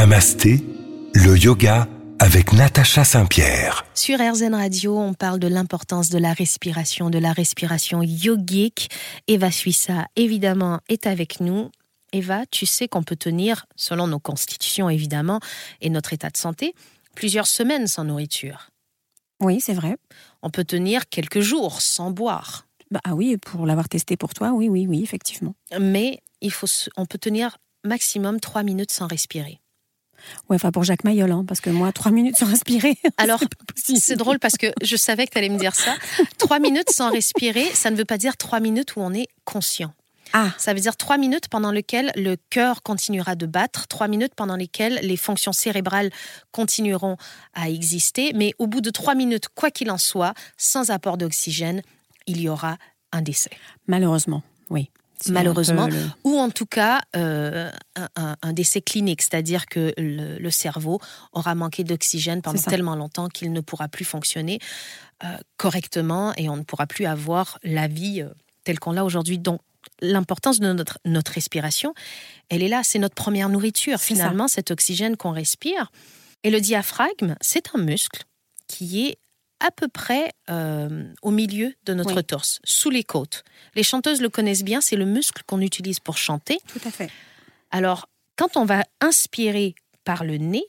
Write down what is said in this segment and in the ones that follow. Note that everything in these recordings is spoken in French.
Namasté, le yoga avec Natacha Saint-Pierre. Sur Air Zen Radio, on parle de l'importance de la respiration yogique. Eva Suissa, évidemment, est avec nous. Eva, tu sais qu'on peut tenir, selon nos constitutions évidemment, et notre état de santé, plusieurs semaines sans nourriture. Oui, c'est vrai. On peut tenir quelques jours sans boire. Ah oui, pour l'avoir testé pour toi, oui, effectivement. Mais on peut tenir maximum 3 minutes sans respirer. Ouais, enfin pour Jacques Mayol, parce que moi, 3 minutes sans respirer. Alors, c'est drôle parce que je savais que tu allais me dire ça. 3 minutes sans respirer, ça ne veut pas dire 3 minutes où on est conscient. Ah. Ça veut dire 3 minutes pendant lesquelles le cœur continuera de battre, 3 minutes pendant lesquelles les fonctions cérébrales continueront à exister. Mais au bout de 3 minutes, quoi qu'il en soit, sans apport d'oxygène, il y aura un décès. Malheureusement, oui. Malheureusement, ou en tout cas un décès clinique, c'est-à-dire que le cerveau aura manqué d'oxygène pendant tellement longtemps qu'il ne pourra plus fonctionner correctement et on ne pourra plus avoir la vie telle qu'on l'a aujourd'hui. Donc l'importance de notre respiration, elle est là, c'est notre première nourriture finalement, cet oxygène qu'on respire. Et le diaphragme, c'est un muscle qui est à peu près au milieu de notre torse, sous les côtes. Les chanteuses le connaissent bien, c'est le muscle qu'on utilise pour chanter. Tout à fait. Alors, quand on va inspirer par le nez,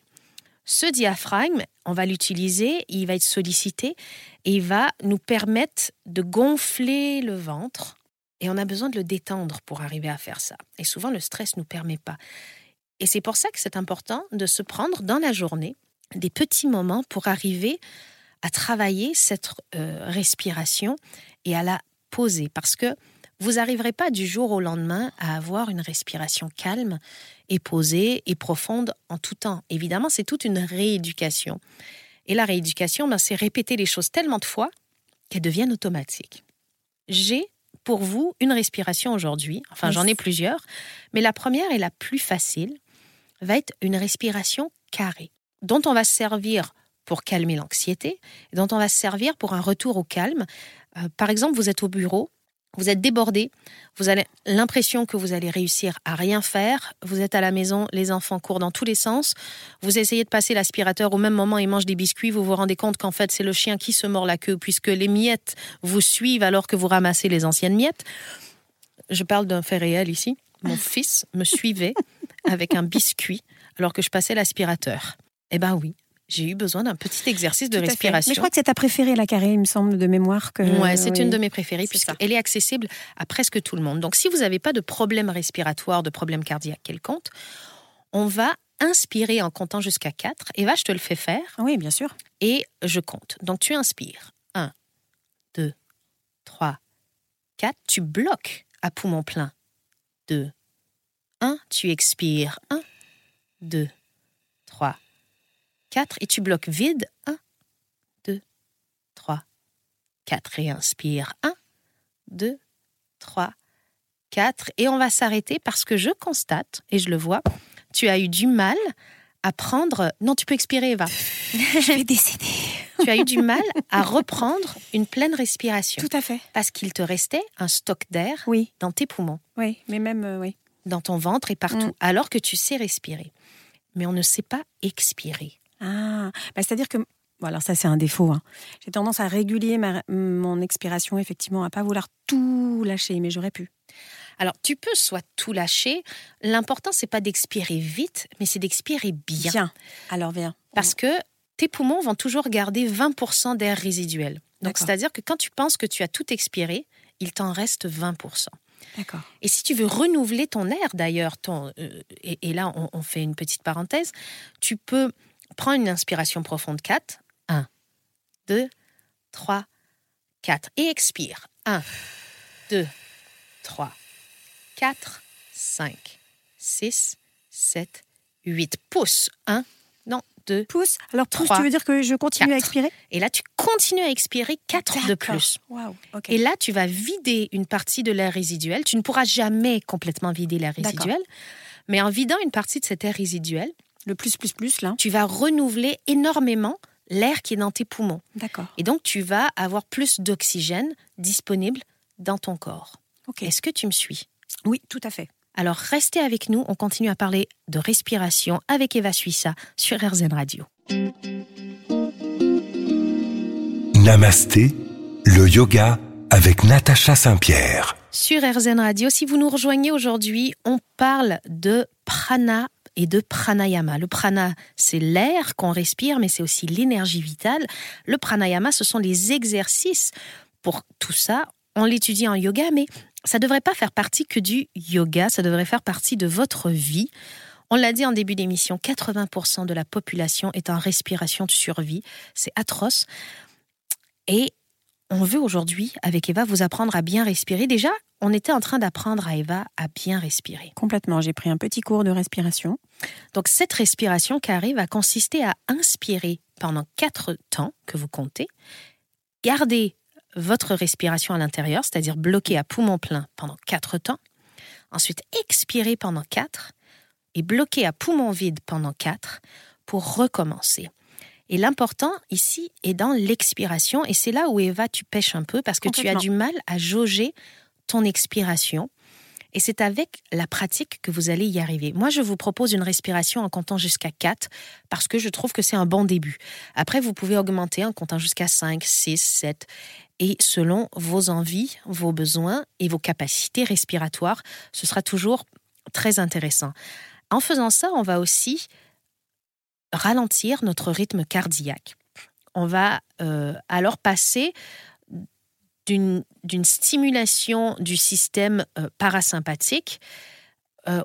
ce diaphragme, on va l'utiliser, il va être sollicité, et il va nous permettre de gonfler le ventre. Et on a besoin de le détendre pour arriver à faire ça. Et souvent, le stress ne nous permet pas. Et c'est pour ça que c'est important de se prendre dans la journée des petits moments pour arriver à travailler cette respiration et à la poser. Parce que vous n'arriverez pas du jour au lendemain à avoir une respiration calme et posée et profonde en tout temps. Évidemment, c'est toute une rééducation. Et la rééducation, c'est répéter les choses tellement de fois qu'elles deviennent automatiques. J'ai pour vous une respiration aujourd'hui, j'en ai plusieurs, mais la première et la plus facile va être une respiration carrée, dont on va se servir pour calmer l'anxiété, dont on va se servir pour un retour au calme. Par exemple, vous êtes au bureau, vous êtes débordé, vous avez l'impression que vous allez réussir à rien faire, vous êtes à la maison, les enfants courent dans tous les sens, vous essayez de passer l'aspirateur au même moment, ils mangent des biscuits, vous vous rendez compte qu'en fait c'est le chien qui se mord la queue puisque les miettes vous suivent alors que vous ramassez les anciennes miettes. Je parle d'un fait réel ici, mon fils me suivait avec un biscuit alors que je passais l'aspirateur. Eh ben oui. J'ai eu besoin d'un petit exercice de respiration. Mais je crois que c'est ta préférée, la carrée, il me semble, de mémoire. C'est une de mes préférées, puisqu'elle est accessible à presque tout le monde. Donc, si vous n'avez pas de problème respiratoire, de problème cardiaque quelconque, on va inspirer en comptant jusqu'à 4. Eva, je te le fais faire. Oui, bien sûr. Et je compte. Donc, tu inspires. 1, 2, 3, 4. Tu bloques à poumon plein. 2, 1. Tu expires. 1, 2, 3, 4, et tu bloques vide. 1, 2, 3, 4. Et inspire. 1, 2, 3, 4. Et on va s'arrêter parce que je constate, et je le vois, tu as eu du mal à prendre... Non, tu peux expirer, Eva. Je vais décéder. Tu as eu du mal à reprendre une pleine respiration. Tout à fait. Parce qu'il te restait un stock d'air dans tes poumons. Oui, mais même... Dans ton ventre et partout, alors que tu sais respirer. Mais on ne sait pas expirer. Ah, c'est-à-dire que... Bon, alors ça, c'est un défaut. J'ai tendance à réguler mon expiration, effectivement, à ne pas vouloir tout lâcher, mais j'aurais pu. Alors, tu peux soit tout lâcher. L'important, ce n'est pas d'expirer vite, mais c'est d'expirer bien. Bien. Parce que tes poumons vont toujours garder 20% d'air résiduel. Donc, c'est-à-dire que quand tu penses que tu as tout expiré, il t'en reste 20%. D'accord. Et si tu veux renouveler ton air, d'ailleurs, et là, on fait une petite parenthèse, tu peux... Prends une inspiration profonde, 4. 1, 2, 3, 4. Et expire. 1, 2, 3, 4, 5, 6, 7, 8. Pousse. 1, non, 2, pousse. Alors pousse, 3, tu veux dire que je continue 4. À expirer ? Et là, tu continues à expirer 4 de plus. Wow, okay. Et là, tu vas vider une partie de l'air résiduel. Tu ne pourras jamais complètement vider l'air résiduel. Mais en vidant une partie de cet air résiduel, le plus, là. Tu vas renouveler énormément l'air qui est dans tes poumons. D'accord. Et donc, tu vas avoir plus d'oxygène disponible dans ton corps. Okay. Est-ce que tu me suis ? Oui, tout à fait. Alors restez avec nous, on continue à parler de respiration avec Eva Suissa sur Air Zen Radio. Namasté, le yoga avec Natacha Saint-Pierre. Sur Air Zen Radio, si vous nous rejoignez aujourd'hui, on parle de prana et de pranayama. Le prana, c'est l'air qu'on respire, mais c'est aussi l'énergie vitale. Le pranayama, ce sont les exercices pour tout ça. On l'étudie en yoga, mais ça ne devrait pas faire partie que du yoga, ça devrait faire partie de votre vie. On l'a dit en début d'émission, 80% de la population est en respiration de survie. C'est atroce. Et on veut aujourd'hui, avec Eva, vous apprendre à bien respirer. Déjà, on était en train d'apprendre à Eva à bien respirer. Complètement, j'ai pris un petit cours de respiration. Donc cette respiration carrée va consister à inspirer pendant 4 temps que vous comptez, garder votre respiration à l'intérieur, c'est-à-dire bloquer à poumon plein pendant 4 temps, ensuite expirer pendant 4 et bloquer à poumon vide pendant 4 pour recommencer. Et l'important ici est dans l'expiration, et c'est là où Eva, tu pêches un peu parce que tu as du mal à jauger ton expiration. Et c'est avec la pratique que vous allez y arriver. Moi, je vous propose une respiration en comptant jusqu'à 4 parce que je trouve que c'est un bon début. Après, vous pouvez augmenter en comptant jusqu'à 5, 6, 7. Et selon vos envies, vos besoins et vos capacités respiratoires, ce sera toujours très intéressant. En faisant ça, on va aussi ralentir notre rythme cardiaque. On va alors passer d'une stimulation du système parasympathique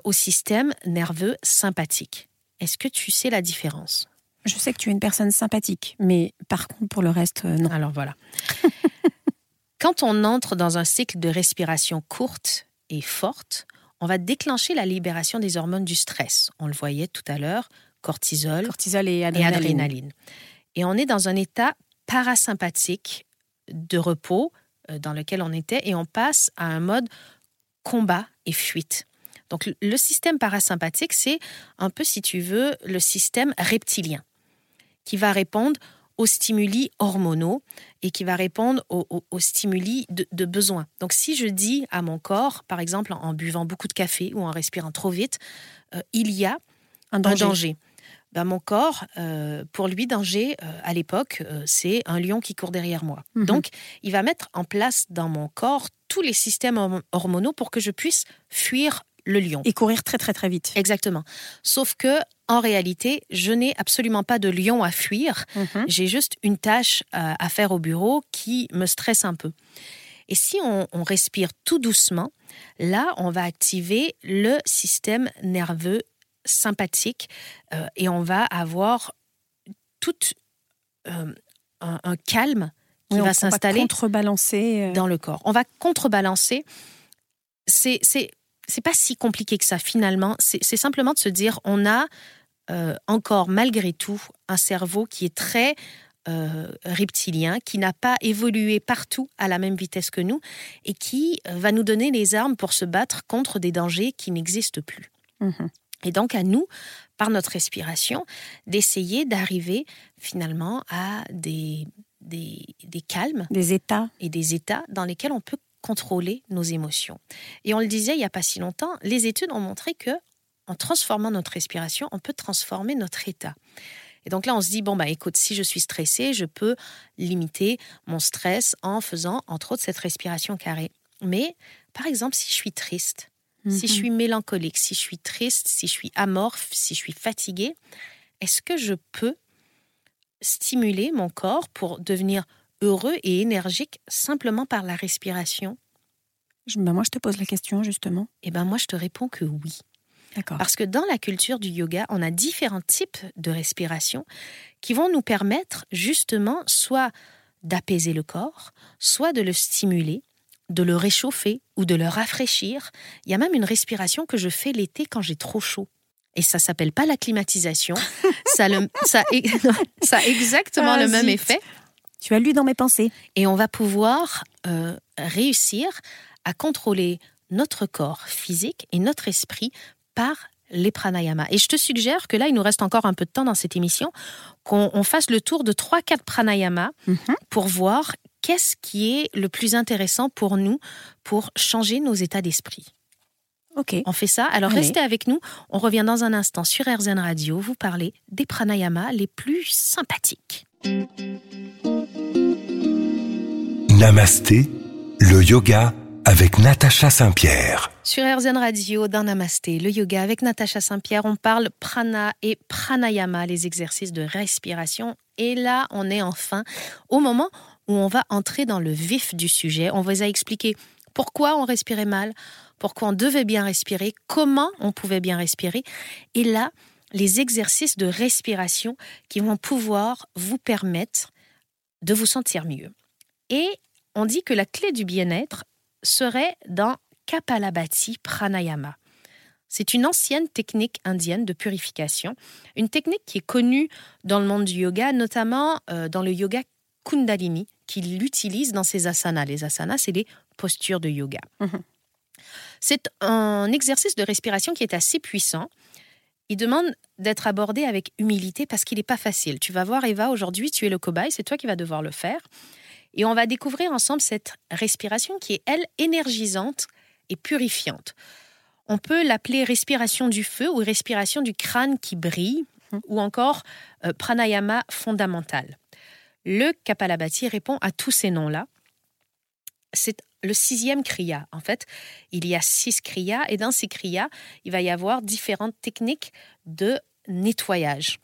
au système nerveux sympathique. Est-ce que tu sais la différence ? Je sais que tu es une personne sympathique, mais par contre, pour le reste, non. Alors voilà. Quand on entre dans un cycle de respiration courte et forte, on va déclencher la libération des hormones du stress. On le voyait tout à l'heure, cortisol et adrénaline. Et on est dans un état parasympathique de repos dans lequel on était, et on passe à un mode combat et fuite. Donc le système parasympathique, c'est un peu, si tu veux, le système reptilien qui va répondre aux stimuli hormonaux et qui va répondre aux stimuli de besoin. Donc si je dis à mon corps, par exemple en buvant beaucoup de café ou en respirant trop vite, il y a un danger. Ben, mon corps, pour lui, danger, à l'époque, c'est un lion qui court derrière moi. Mm-hmm. Donc, il va mettre en place dans mon corps tous les systèmes hormonaux pour que je puisse fuir le lion. Et courir très, très, très vite. Exactement. Sauf que, en réalité, je n'ai absolument pas de lion à fuir. Mm-hmm. J'ai juste une tâche à faire au bureau qui me stresse un peu. Et si on respire tout doucement, là, on va activer le système nerveux sympathique, et on va avoir tout un calme qui va s'installer, contrebalancer dans le corps. On va contrebalancer. C'est pas si compliqué que ça finalement. C'est simplement de se dire on a encore malgré tout un cerveau qui est très reptilien, qui n'a pas évolué partout à la même vitesse que nous et qui va nous donner les armes pour se battre contre des dangers qui n'existent plus. Mmh. Et donc à nous, par notre respiration, d'essayer d'arriver finalement à des calmes, des états dans lesquels on peut contrôler nos émotions. Et on le disait il n'y a pas si longtemps, les études ont montré qu'en transformant notre respiration, on peut transformer notre état. Et donc là, on se dit, bon, bah, écoute, si je suis stressée, je peux limiter mon stress en faisant, entre autres, cette respiration carrée. Mais, par exemple, si je suis triste, si je suis mélancolique, si je suis triste, si je suis amorphe, si je suis fatiguée, est-ce que je peux stimuler mon corps pour devenir heureux et énergique simplement par la respiration ? Moi, je te pose la question, justement. Eh bien, moi, je te réponds que oui. D'accord. Parce que dans la culture du yoga, on a différents types de respiration qui vont nous permettre, justement, soit d'apaiser le corps, soit de le stimuler, de le réchauffer ou de le rafraîchir. Il y a même une respiration que je fais l'été quand j'ai trop chaud. Et ça ne s'appelle pas la climatisation. Ça a exactement le même effet. Tu as lu dans mes pensées. Et on va pouvoir réussir à contrôler notre corps physique et notre esprit par les pranayamas. Et je te suggère que là, il nous reste encore un peu de temps dans cette émission, qu'on fasse le tour de 3-4 pranayamas pour voir qu'est-ce qui est le plus intéressant pour nous pour changer nos états d'esprit. Okay. On fait ça. Alors, allez, restez avec nous. On revient dans un instant sur Air Zen Radio. Vous parlez des pranayamas les plus sympathiques. Namasté, le yoga avec Natacha Saint-Pierre. Sur Air Zen Radio, dans Namasté, le yoga avec Natacha Saint-Pierre, on parle prana et pranayama, les exercices de respiration. Et là, on est enfin au moment où on va entrer dans le vif du sujet. On vous a expliqué pourquoi on respirait mal, pourquoi on devait bien respirer, comment on pouvait bien respirer. Et là, les exercices de respiration qui vont pouvoir vous permettre de vous sentir mieux. Et on dit que la clé du bien-être serait dans Kapalabhati Pranayama. C'est une ancienne technique indienne de purification, une technique qui est connue dans le monde du yoga, notamment dans le yoga Kundalini, qui l'utilise dans ses asanas. Les asanas, c'est les postures de yoga. Mmh. C'est un exercice de respiration qui est assez puissant. Il demande d'être abordé avec humilité parce qu'il n'est pas facile. Tu vas voir, Eva, aujourd'hui, tu es le cobaye, c'est toi qui vas devoir le faire. Et on va découvrir ensemble cette respiration qui est, elle, énergisante et purifiante. On peut l'appeler respiration du feu ou respiration du crâne qui brille, ou encore pranayama fondamental. Le Kapalabhati répond à tous ces noms-là. C'est le 6e kriya. En fait, il y a 6 kriyas et dans ces kriyas, il va y avoir différentes techniques de nettoyage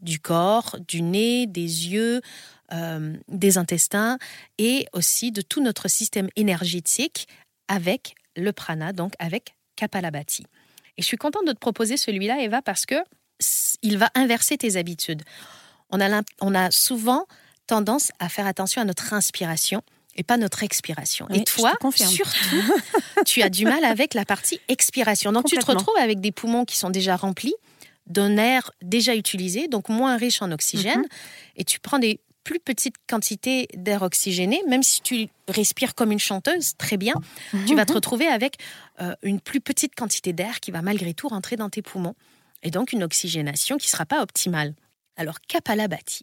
du corps, du nez, des yeux, des intestins et aussi de tout notre système énergétique avec le prana, donc avec Kapalabhati. Et je suis contente de te proposer celui-là, Eva, parce que il va inverser tes habitudes. On a souvent tendance à faire attention à notre inspiration et pas notre expiration. Oui, et toi, surtout, tu as du mal avec la partie expiration. Donc tu te retrouves avec des poumons qui sont déjà remplis d'un air déjà utilisé, donc moins riche en oxygène, et tu prends des plus petites quantités d'air oxygéné, même si tu respires comme une chanteuse, très bien, tu vas te retrouver avec une plus petite quantité d'air qui va malgré tout rentrer dans tes poumons, et donc une oxygénation qui ne sera pas optimale. Alors, Kapalabhati.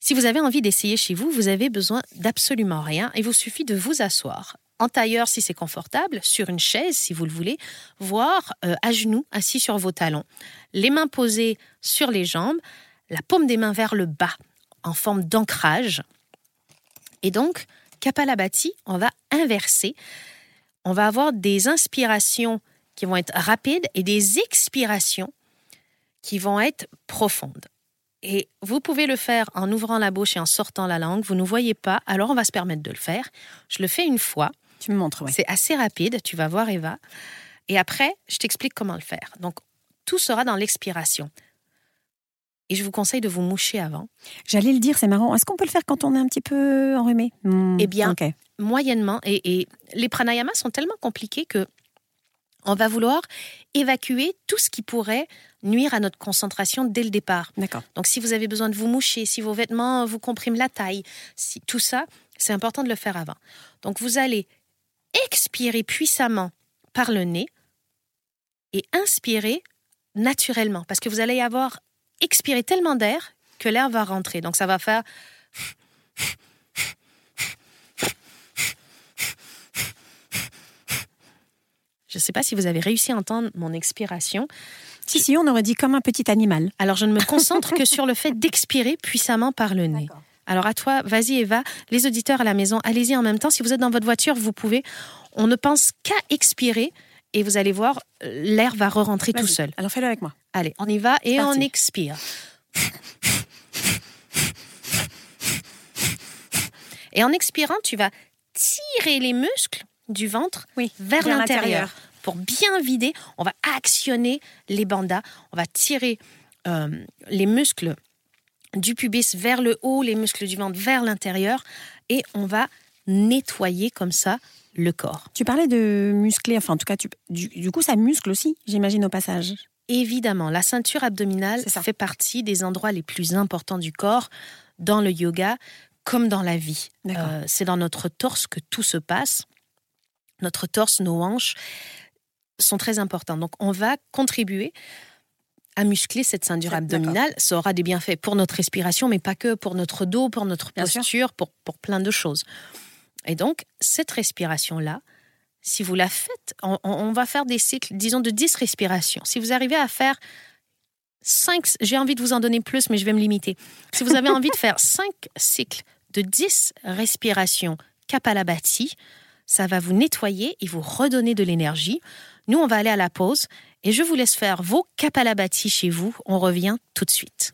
Si vous avez envie d'essayer chez vous, vous avez besoin d'absolument rien. Il vous suffit de vous asseoir en tailleur si c'est confortable, sur une chaise si vous le voulez, voire à genoux, assis sur vos talons. Les mains posées sur les jambes, la paume des mains vers le bas, en forme d'ancrage. Et donc, Kapalabhati, on va inverser. On va avoir des inspirations qui vont être rapides et des expirations qui vont être profondes. Et vous pouvez le faire en ouvrant la bouche et en sortant la langue. Vous ne voyez pas, alors on va se permettre de le faire. Je le fais une fois. Tu me montres, oui. C'est assez rapide, tu vas voir, Eva. Et après, je t'explique comment le faire. Donc, tout sera dans l'expiration. Et je vous conseille de vous moucher avant. J'allais le dire, c'est marrant. Est-ce qu'on peut le faire quand on est un petit peu enrhumé ? Eh bien, okay. Moyennement. Et les pranayamas sont tellement compliqués que on va vouloir évacuer tout ce qui pourrait nuire à notre concentration dès le départ. D'accord. Donc, si vous avez besoin de vous moucher, si vos vêtements vous compriment la taille, si tout ça, c'est important de le faire avant. Donc, vous allez expirer puissamment par le nez et inspirer naturellement. Parce que vous allez avoir expiré tellement d'air que l'air va rentrer. Donc, ça va faire... Je ne sais pas si vous avez réussi à entendre mon expiration. Si, on aurait dit comme un petit animal. Alors, je ne me concentre que sur le fait d'expirer puissamment par le nez. D'accord. Alors, à toi, vas-y Eva, les auditeurs à la maison, allez-y en même temps. Si vous êtes dans votre voiture, vous pouvez. On ne pense qu'à expirer et vous allez voir, l'air va re-rentrer tout seul. Alors, fais-le avec moi. Allez, on y va et on expire. Et en expirant, tu vas tirer les muscles du ventre vers l'intérieur. Pour bien vider, on va actionner les bandas, on va tirer les muscles du pubis vers le haut, les muscles du ventre vers l'intérieur et on va nettoyer comme ça le corps. Tu parlais de muscler, enfin en tout cas, du coup ça muscle aussi, j'imagine au passage. Évidemment, la ceinture abdominale fait partie des endroits les plus importants du corps dans le yoga comme dans la vie. C'est dans notre torse que tout se passe. Notre torse, nos hanches sont très importantes. Donc, on va contribuer à muscler cette ceinture abdominale. D'accord. Ça aura des bienfaits pour notre respiration, mais pas que, pour notre dos, pour notre posture, pour plein de choses. Et donc, cette respiration-là, si vous la faites, on va faire des cycles, disons, de 10 respirations. Si vous arrivez à faire 5, j'ai envie de vous en donner plus, mais je vais me limiter. Si vous avez envie de faire 5 cycles de 10 respirations Kapalabhati, ça va vous nettoyer et vous redonner de l'énergie. Nous, on va aller à la pause et je vous laisse faire vos Kapalabhati chez vous. On revient tout de suite.